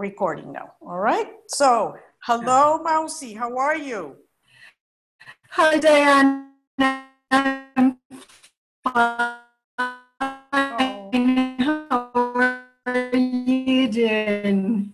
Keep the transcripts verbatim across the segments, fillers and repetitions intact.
recording now, all right? So, hello, Mausi, how are you? Hi, Diana. I'm fine. Oh. How are you doing?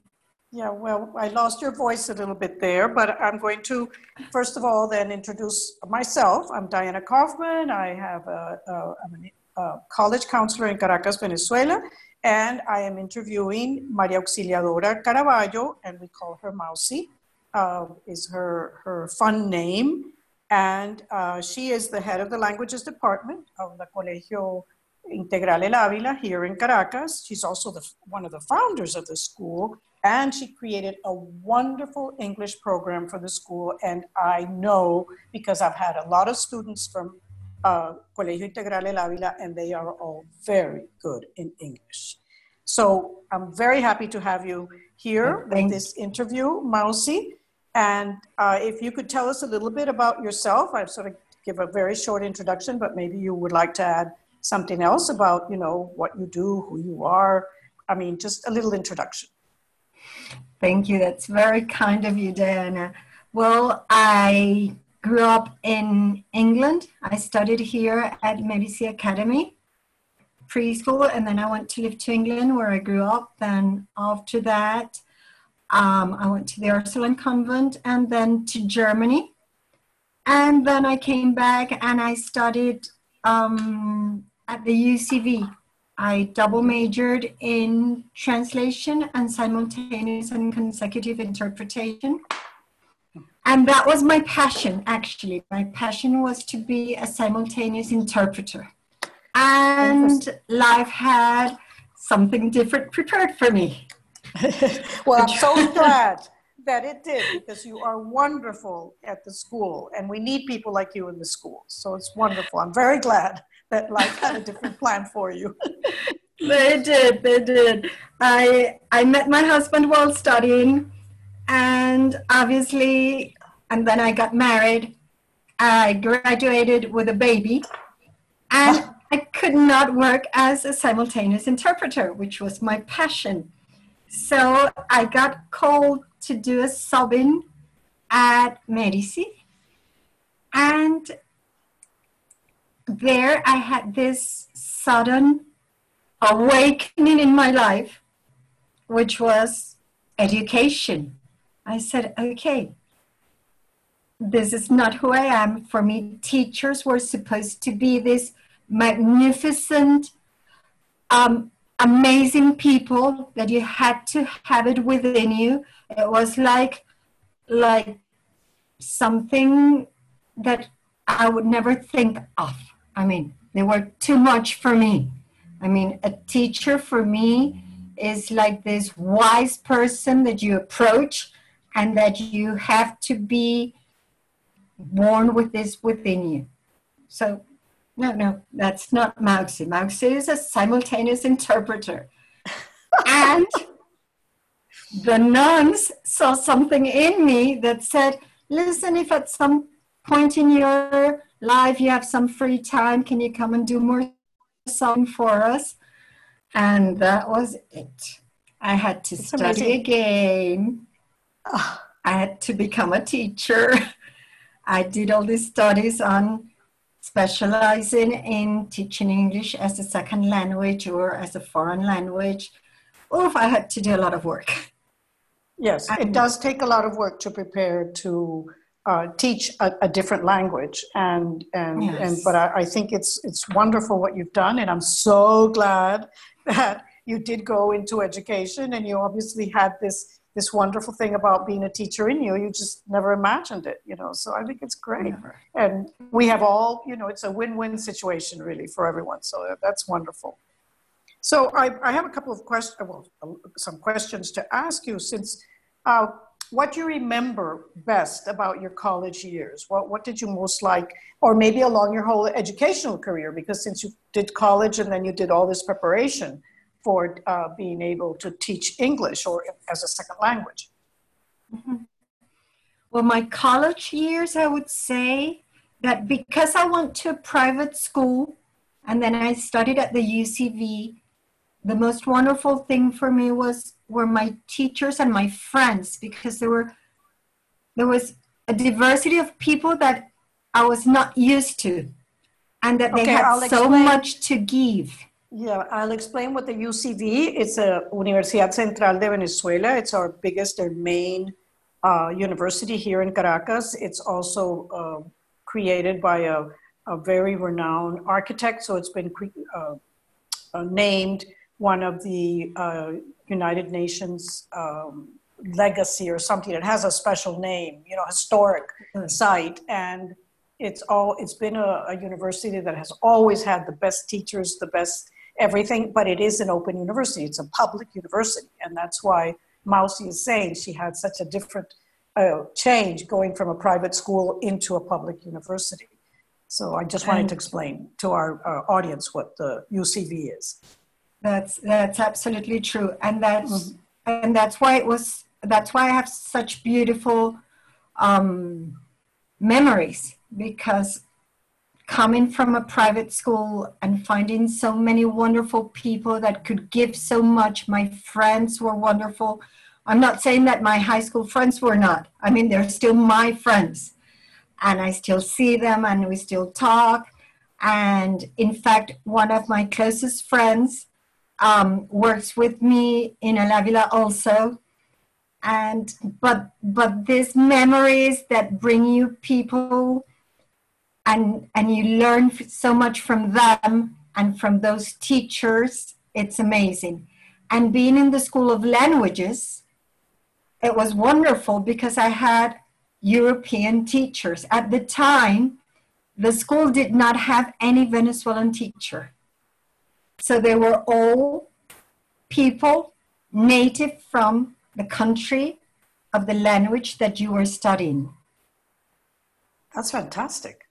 Yeah, well, I lost your voice a little bit there, but I'm going to, first of all, then introduce myself. I'm Diana Kaufman. I have a, a, I'm a, a college counselor in Caracas, Venezuela, and I am interviewing Maria Auxiliadora Caraballo, and we call her Mausi, uh, is her, her fun name. And uh, she is the head of the languages department of the Colegio Integral El Ávila here in Caracas. She's also the, one of the founders of the school, and she created a wonderful English program for the school. And I know, because I've had a lot of students from uh, Colegio Integral El Ávila, and they are all very good in English. So I'm very happy to have you here with this interview, Mausi. And uh, if you could tell us a little bit about yourself. I've sort of give a very short introduction, but maybe you would like to add something else about, you know, what you do, who you are. I mean, just a little introduction. Thank you. That's very kind of you, Diana. Well, I grew up in England. I studied here at Merici Academy preschool, and then I went to live to England where I grew up. Then after that, Um, I went to the Ursuline Convent and then to Germany. And then I came back and I studied um, at the U C V. I double majored in translation and simultaneous and consecutive interpretation. And that was my passion, actually. My passion was to be a simultaneous interpreter. And life had something different prepared for me. Well, I'm so glad that it did, because you are wonderful at the school, and we need people like you in the school. So it's wonderful. I'm very glad that life had a different plan for you. They did, they did. I, I met my husband while studying, and obviously, and then I got married. I graduated with a baby, and I could not work as a simultaneous interpreter, which was my passion. So I got called to do a sub-in at Medici, and there I had this sudden awakening in my life, which was education. I said, okay, this is not who I am. For me, teachers were supposed to be this magnificent, um, amazing people that you had to have it within you. It was like like something that I would never think of. I mean, they were too much for me. I mean, a teacher for me is like this wise person that you approach and that you have to be born with this within you. So No, no, that's not Mausi. Mausi is a simultaneous interpreter. And the nuns saw something in me that said, listen, if at some point in your life you have some free time, can you come and do more something for us? And that was it. I had to it's study amazing. again. Oh, I had to become a teacher. I did all these studies on specializing in teaching English as a second language or as a foreign language. Oof, I had to do a lot of work. Yes, and it does take a lot of work to prepare to uh, teach a, a different language. And, and, yes. and but I, I think it's, it's wonderful what you've done. And I'm so glad that you did go into education, and you obviously had this, this wonderful thing about being a teacher in you. You just never imagined it, you know, so I think it's great. Never. And we have all, you know, it's a win-win situation really for everyone. So that's wonderful. So I, I have a couple of questions, well, some questions to ask you, since uh, what you remember best about your college years. What, what did you most like, or maybe along your whole educational career, because since you did college and then you did all this preparation for uh, being able to teach English or as a second language? Mm-hmm. Well, my college years, I would say that because I went to a private school and then I studied at the U C V, the most wonderful thing for me was were my teachers and my friends, because there were there was a diversity of people that I was not used to, and that they okay, had I'll so explain. much to give. Yeah, I'll explain what the U C V, it's a Universidad Central de Venezuela. It's our biggest and main uh, university here in Caracas. It's also uh, created by a, a very renowned architect. So it's been cre uh, uh, named one of the uh, United Nations um, legacy or something. It has a special name, you know, historic mm-hmm. site. And it's all, it's been a, a university that has always had the best teachers, the best everything, but it is an open university. It's a public university. And that's why Mausi is saying she had such a different uh, change going from a private school into a public university. So I just wanted and to explain to our, our audience what the U C V is. That's, that's absolutely true. And that's, mm-hmm. and that's why it was, that's why I have such beautiful um, memories, because coming from a private school and finding so many wonderful people that could give so much. My friends were wonderful. I'm not saying that my high school friends were not. I mean, they're still my friends, and I still see them and we still talk. And in fact, one of my closest friends um, works with me in El Ávila also. And, but, but these memories that bring you people, and, and you learn so much from them and from those teachers, it's amazing. And being in the School of Languages, it was wonderful because I had European teachers. At the time, the school did not have any Venezuelan teacher. So they were all people native from the country of the language that you were studying. That's fantastic.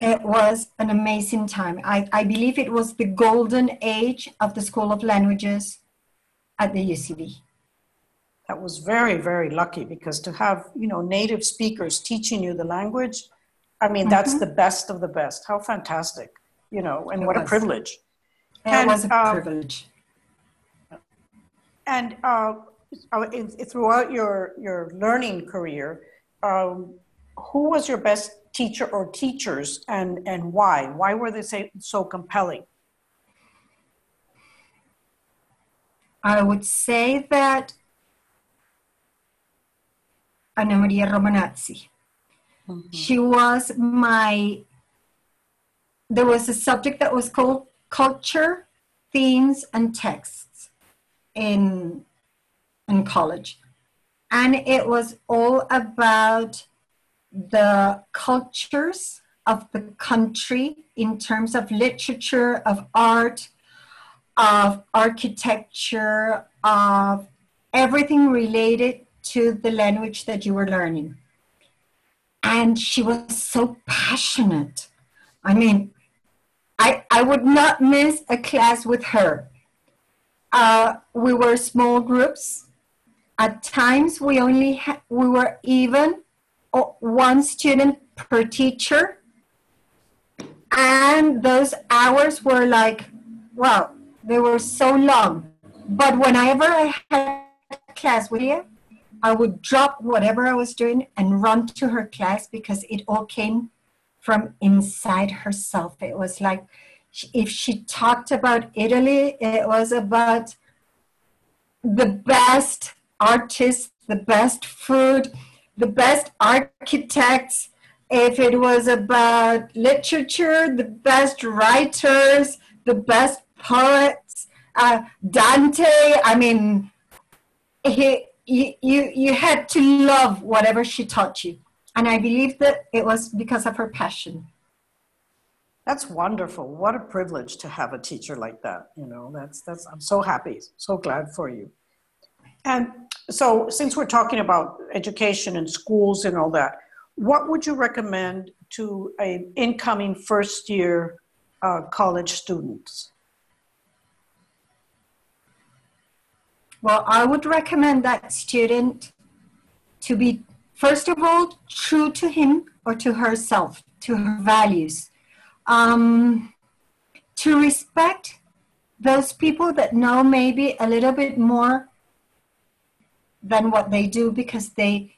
It was an amazing time. I, I believe it was the golden age of the School of Languages at the U C V. That was very, very lucky, because to have, you know, native speakers teaching you the language, I mean, mm-hmm. that's the best of the best. How fantastic, you know, and it what was. a privilege. It and, was a um, privilege. And, uh, Uh, in, throughout your, your learning career, um, who was your best teacher or teachers, and, and why? Why were they so, so compelling? I would say that Ana Maria Romanazzi. Mm-hmm. She was my, there was a subject that was called Culture, Themes, and Texts in in college. And it was all about the cultures of the country in terms of literature, of art, of architecture, of everything related to the language that you were learning. And she was so passionate. I mean, I, I would not miss a class with her. Uh, we were small groups. At times, we only ha we were even one student per teacher, and those hours were like, wow, they were so long. But whenever I had class with her, I would drop whatever I was doing and run to her class, because it all came from inside herself. It was like, if she talked about Italy, it was about the best artists, the best food, the best architects. If it was about literature, the best writers, the best poets, uh, Dante. I mean, he, you, you, you had to love whatever she taught you. And I believe that it was because of her passion. That's wonderful. What a privilege to have a teacher like that. You know, that's, that's, I'm so happy, so glad for you. And so, since we're talking about education and schools and all that, what would you recommend to an incoming first year uh, college students? Well, I would recommend that student to be, first of all, true to him or to herself, to her values, um, to respect those people that know maybe a little bit more than what they do, because they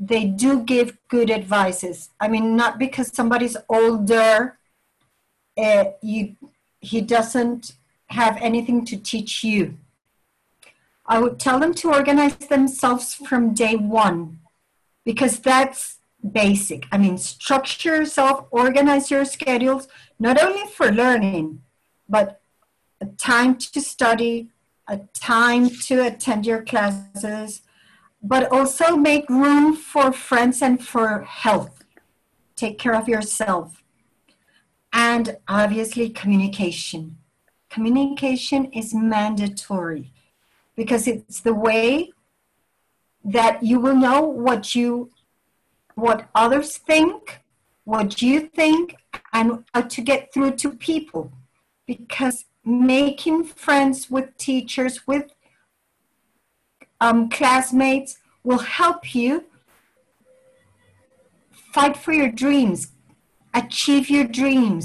they do give good advices. I mean, not because somebody's older, uh, you, he doesn't have anything to teach you. I would tell them to organize themselves from day one, because that's basic. I mean, structure yourself, organize your schedules, not only for learning, but a time to study, a time to attend your classes, but also make room for friends and for health. Take care of yourself. And obviously communication. Communication is mandatory, because it's the way that you will know what you, what others think, what you think, and how to get through to people. Because making friends with teachers, with Um, classmates will help you fight for your dreams, achieve your dreams.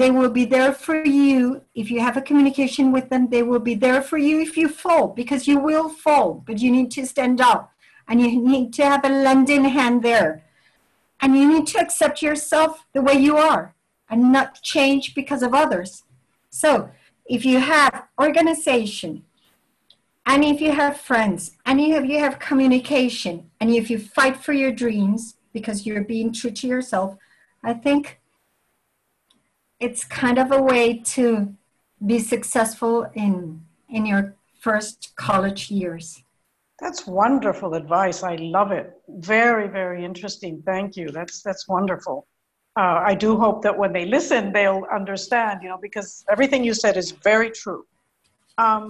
They will be there for you. If you have a communication with them, they will be there for you if you fall, because you will fall, but you need to stand up, and you need to have a lending hand there. And you need to accept yourself the way you are and not change because of others. So if you have organization, and if you have friends, and if you have communication, and if you fight for your dreams because you're being true to yourself, I think it's kind of a way to be successful in, in your first college years. That's wonderful advice. I love it. Very, very interesting. Thank you. That's, that's wonderful. Uh, I do hope that when they listen, they'll understand, you know, because everything you said is very true. Um,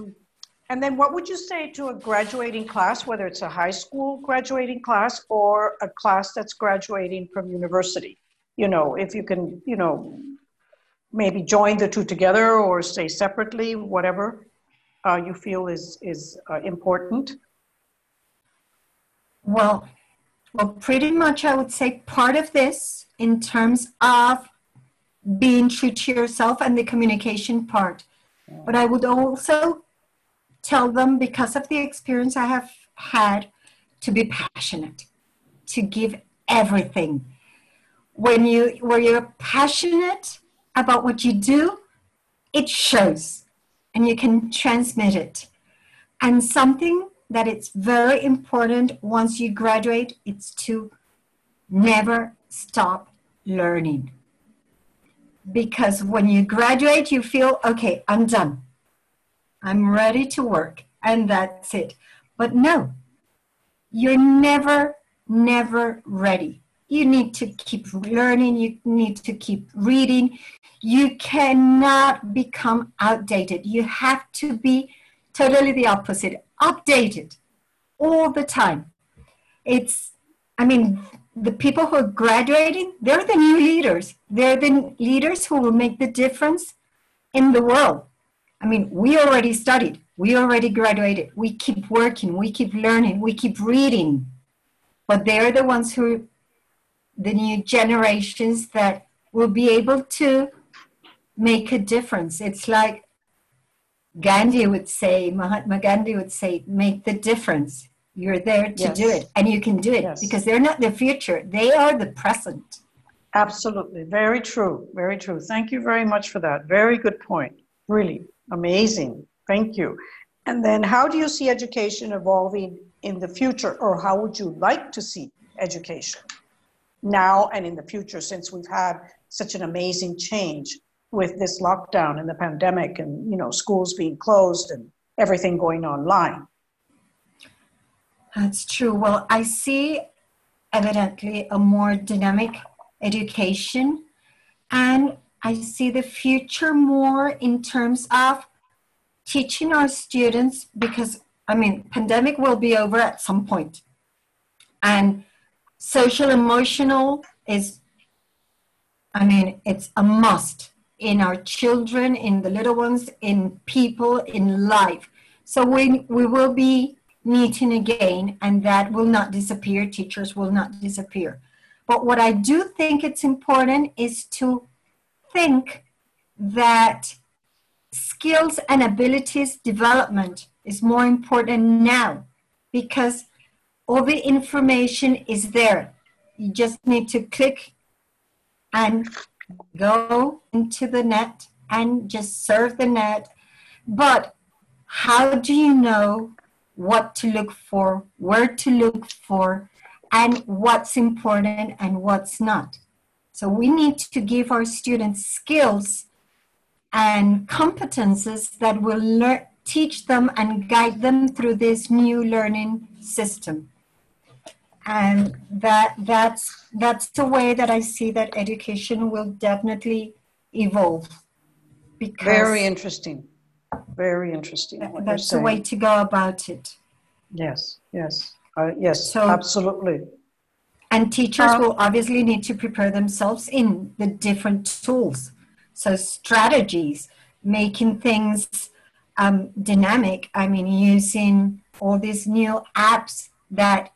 And then what would you say to a graduating class, whether it's a high school graduating class or a class that's graduating from university? You know, if you can, you know, maybe join the two together or stay separately, whatever uh, you feel is, is uh, important. Well, well, pretty much I would say part of this in terms of being true to yourself and the communication part. But I would also tell them, because of the experience I have had, to be passionate, to give everything. When you, where you're passionate about what you do, it shows, and you can transmit it. And something that it's very important once you graduate, it's to never stop learning. Because when you graduate, you feel, okay, I'm done. I'm ready to work, and that's it. But no, you're never, never ready. You need to keep learning. You need to keep reading. You cannot become outdated. You have to be totally the opposite, updated all the time. It's, I mean, the people who are graduating, they're the new leaders. They're the leaders who will make the difference in the world. I mean, we already studied, we already graduated, we keep working, we keep learning, we keep reading, but they're the ones who, the new generations that will be able to make a difference. It's like Gandhi would say, Mahatma Gandhi would say, make the difference. You're there to yes. do it, and you can do it, yes. because they're not the future, they are the present. Absolutely, very true, very true. Thank you very much for that, very good point, really. Amazing. Thank you. And then how do you see education evolving in the future, or how would you like to see education now and in the future, since we've had such an amazing change with this lockdown and the pandemic and, you know, schools being closed and everything going online? That's true. Well, I see evidently a more dynamic education, and I see the future more in terms of teaching our students, because, I mean, pandemic will be over at some point. And social emotional is, I mean, it's a must in our children, in the little ones, in people, in life. So we, we will be meeting again, and that will not disappear. Teachers will not disappear. But what I do think it's important is to think that skills and abilities development is more important now because all the information is there. You just need to click and go into the net and just surf the net. But how do you know what to look for, where to look for, and what's important and what's not? So we need to give our students skills and competences that will teach them and guide them through this new learning system. And that, that's, that's the way that I see that education will definitely evolve. Because very interesting. Very interesting. Th that's the way to go about it. Yes, yes, uh, yes, so, absolutely. And teachers um, will obviously need to prepare themselves in the different tools. So strategies, making things um, dynamic. I mean, using all these new apps that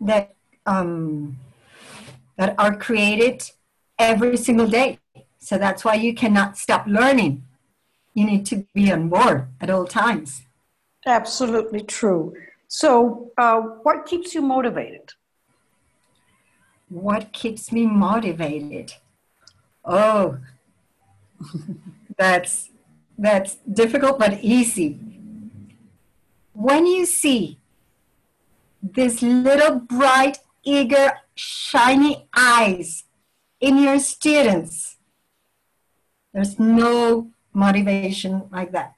that um, that are created every single day. So that's why you cannot stop learning. You need to be on board at all times. Absolutely true. So uh, what keeps you motivated? What keeps me motivated? Oh, that's, that's difficult but easy. When you see these little bright, eager, shiny eyes in your students, there's no motivation like that.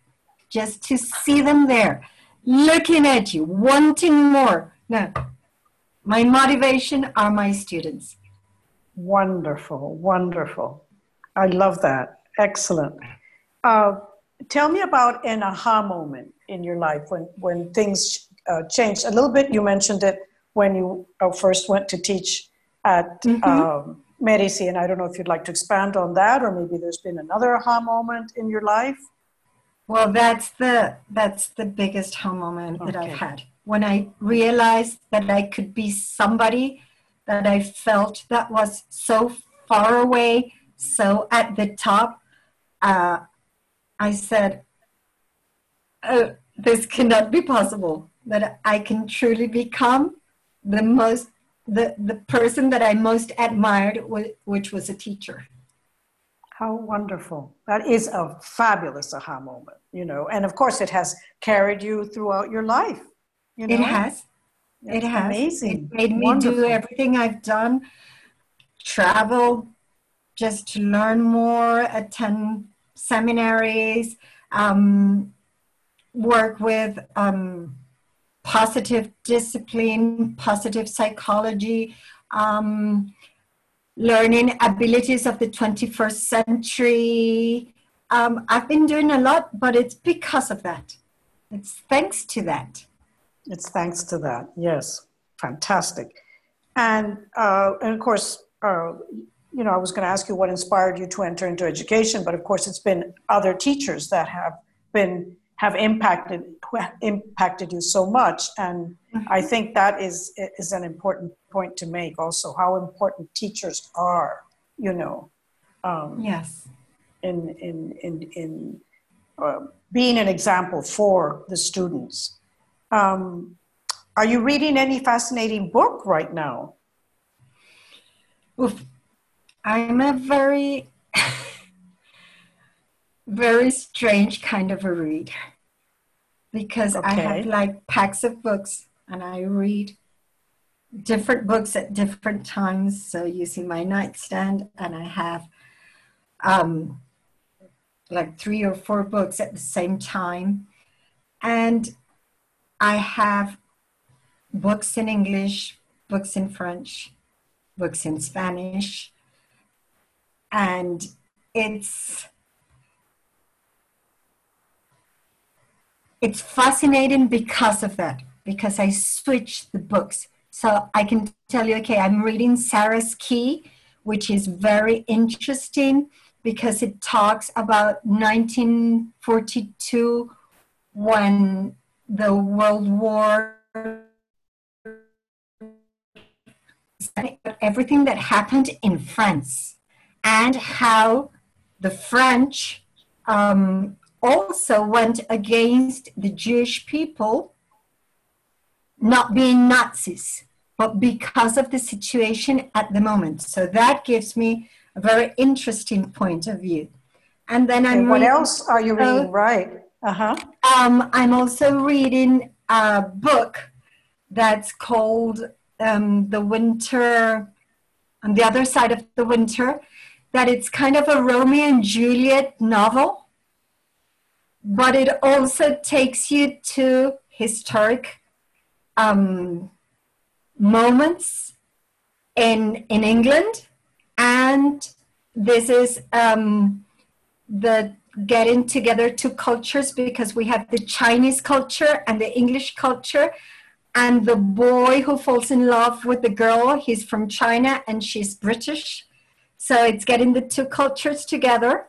Just to see them there, looking at you, wanting more. No, my motivation are my students. Wonderful, wonderful. I love that. Excellent. Uh, tell me about an aha moment in your life when, when things uh, changed. A little bit, you mentioned it when you uh, first went to teach at mm-hmm. um, Medici, and I don't know if you'd like to expand on that, or maybe there's been another aha moment in your life. Well, that's the, that's the biggest aha moment okay. that I've had. When I realized that I could be somebody that I felt that was so far away, so at the top, uh, I said, oh, this cannot be possible, that I can truly become the most The, the person that I most admired, which was a teacher. How wonderful. That is a fabulous aha moment, you know, and of course it has carried you throughout your life. You know? It has. That's it has. Amazing. It made me wonderful. Do everything I've done, travel, just to learn more, attend seminaries, um, work with um, positive discipline, positive psychology, um, learning abilities of the twenty-first century. Um, I've been doing a lot, but it's because of that. It's thanks to that. It's thanks to that, yes. Fantastic. And, uh, and of course, uh, you know, I was going to ask you what inspired you to enter into education, but of course it's been other teachers that have been have impacted impacted you so much. And I think that is, is an important point to make also, how important teachers are, you know. Um, yes. In, in, in, in uh, being an example for the students. Um, are you reading any fascinating book right now? Oof. I'm a very... very strange kind of a read because okay. I have like packs of books and I read different books at different times. So you see my nightstand and I have um, like three or four books at the same time. And I have books in English, books in French, books in Spanish. And it's It's fascinating because of that, because I switch the books. So I can tell you, okay, I'm reading Sarah's Key, which is very interesting because it talks about nineteen forty-two when the World War, everything that happened in France and how the French um, also went against the Jewish people not being Nazis, but because of the situation at the moment. So that gives me a very interesting point of view. And then I'm and what reading, else are you reading? Uh, right. Uh-huh. Um, I'm also reading a book that's called um, The Winter, On the Other Side of the Winter, that it's kind of a Romeo and Juliet novel, but it also takes you to historic um, moments in, in England. And this is um, the getting together two cultures, because we have the Chinese culture and the English culture, and the boy who falls in love with the girl, he's from China and she's British. So it's getting the two cultures together.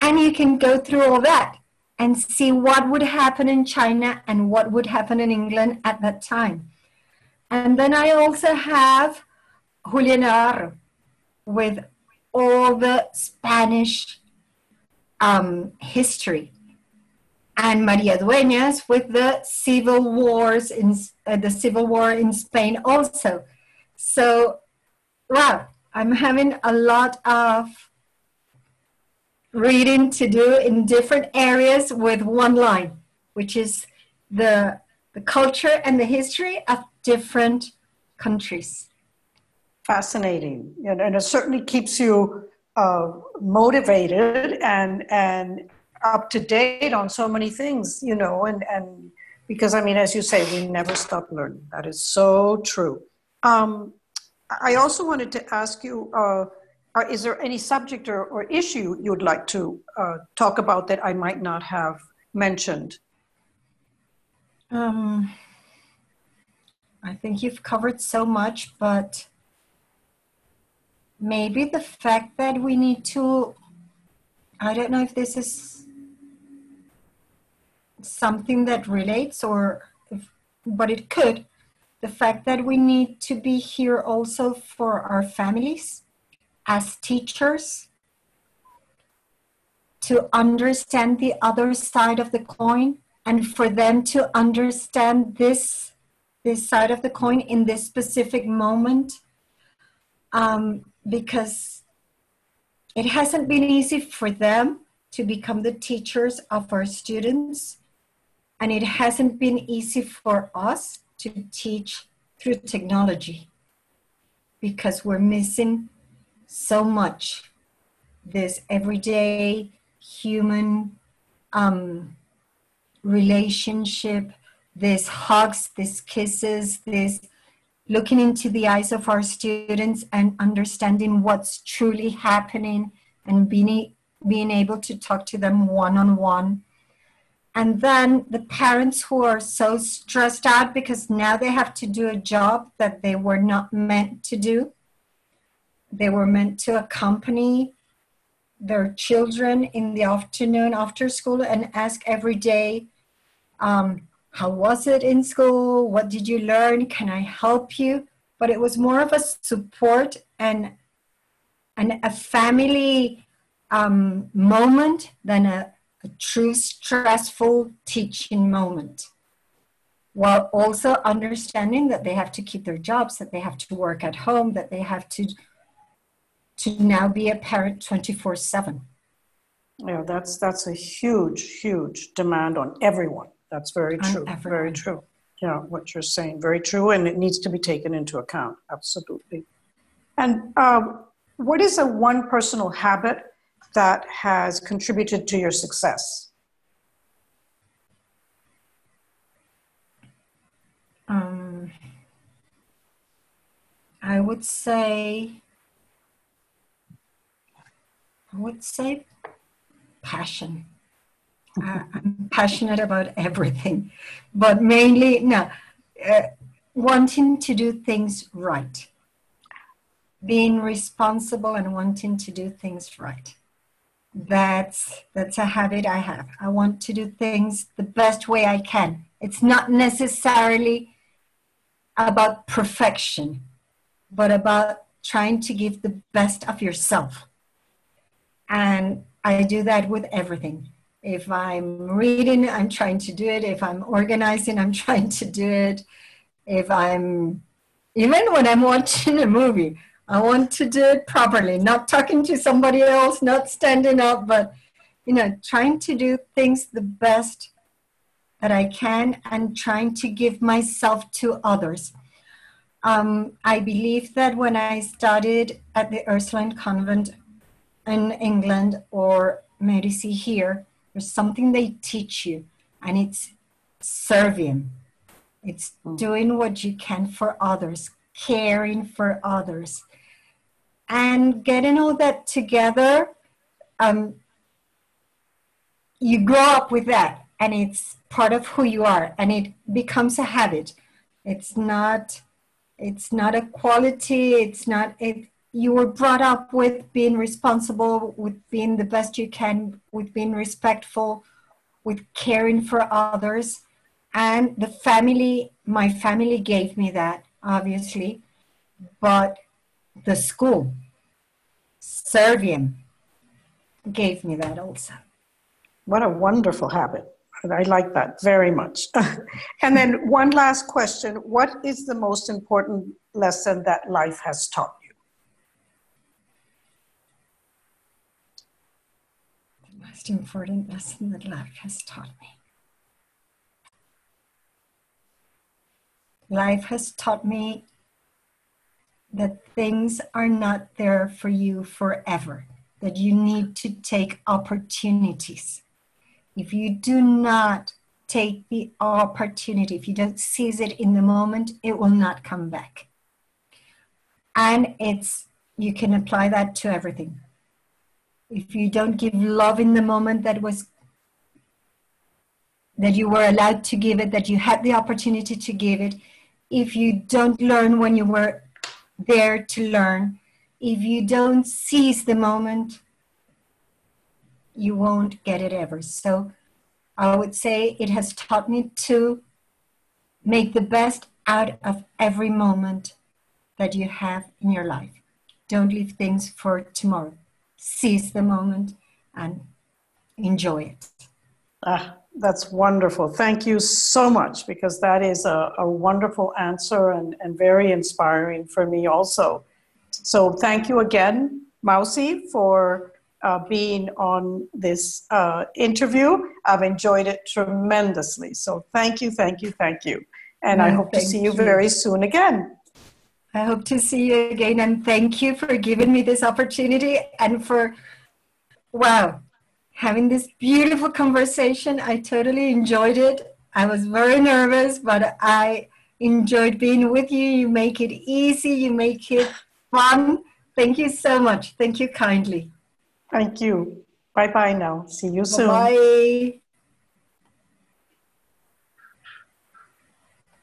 And you can go through all that and see what would happen in China and what would happen in England at that time. And then I also have Julian with all the Spanish um, history, and Maria Duenas with the civil wars in uh, the civil war in Spain also. So, wow, I'm having a lot of reading to do in different areas with one line, which is the, the culture and the history of different countries. Fascinating, and, and it certainly keeps you uh, motivated and, and up to date on so many things, you know, and, and because, I mean, as you say, we never stop learning. That is so true. Um, I also wanted to ask you, uh, are, is there any subject or, or issue you'd like to uh, talk about that I might not have mentioned? Um, I think you've covered so much, but maybe the fact that we need to, I don't know if this is something that relates or if, but it could, the fact that we need to be here also for our families as teachers to understand the other side of the coin, and for them to understand this this side of the coin in this specific moment, um, because it hasn't been easy for them to become the teachers of our students. And it hasn't been easy for us to teach through technology, because we're missing so much this everyday human um, relationship, these hugs, these kisses, this looking into the eyes of our students and understanding what's truly happening, and being, being able to talk to them one-on-one. And then the parents who are so stressed out because now they have to do a job that they were not meant to do. They were meant to accompany their children in the afternoon after school and ask every day, um, how was it in school? What did you learn? Can I help you? But it was more of a support and, and a family um, moment than a a true stressful teaching moment, while also understanding that they have to keep their jobs, that they have to work at home, that they have to to now be a parent twenty-four seven. Yeah, that's that's a huge, huge demand on everyone. That's very true. Very true. Yeah, what you're saying, very true, and it needs to be taken into account. Absolutely. And um, what is a one personal habit that has contributed to your success? Um, I would say, I would say passion. uh, I'm passionate about everything, but mainly, no, uh, wanting to do things right. Being responsible and wanting to do things right. That's, that's a habit I have. I want to do things the best way I can. It's not necessarily about perfection, but about trying to give the best of yourself. And I do that with everything. If I'm reading, I'm trying to do it. If I'm organizing, I'm trying to do it. If I'm, even when I'm watching a movie, I want to do it properly, not talking to somebody else, not standing up, but, you know, trying to do things the best that I can and trying to give myself to others. Um, I believe that when I studied at the Ursuline Convent in England or Medici here, there's something they teach you, and it's serving. It's doing what you can for others, caring for others. And getting all that together, um, you grow up with that, and it's part of who you are, and it becomes a habit. It's not... It's not a quality, it's not, it, you were brought up with being responsible, with being the best you can, with being respectful, with caring for others. And the family, my family gave me that, obviously, but the school, serving, gave me that also. What a wonderful habit. I like that very much. And then one last question. What is the most important lesson that life has taught you? The most important lesson that life has taught me. Life has taught me that things are not there for you forever, that you need to take opportunities. If you do not take the opportunity, if you don't seize it in the moment, it will not come back. And it's, you can apply that to everything. If you don't give love in the moment that was, that you were allowed to give it, that you had the opportunity to give it, if you don't learn when you were there to learn, if you don't seize the moment, you won't get it ever. So I would say it has taught me to make the best out of every moment that you have in your life. Don't leave things for tomorrow. Seize the moment and enjoy it. Ah, that's wonderful. Thank you so much, because that is a, a wonderful answer and, and very inspiring for me also. So thank you again, Mausi, for Uh, being on this uh, interview. I've enjoyed it tremendously. So thank you, thank you, thank you. And I hope to see you very soon again. I hope to see you again. And thank you for giving me this opportunity and for, wow, having this beautiful conversation. I totally enjoyed it. I was very nervous, but I enjoyed being with you. You make it easy. You make it fun. Thank you so much. Thank you kindly. Thank you. Bye-bye now. See you soon. Bye.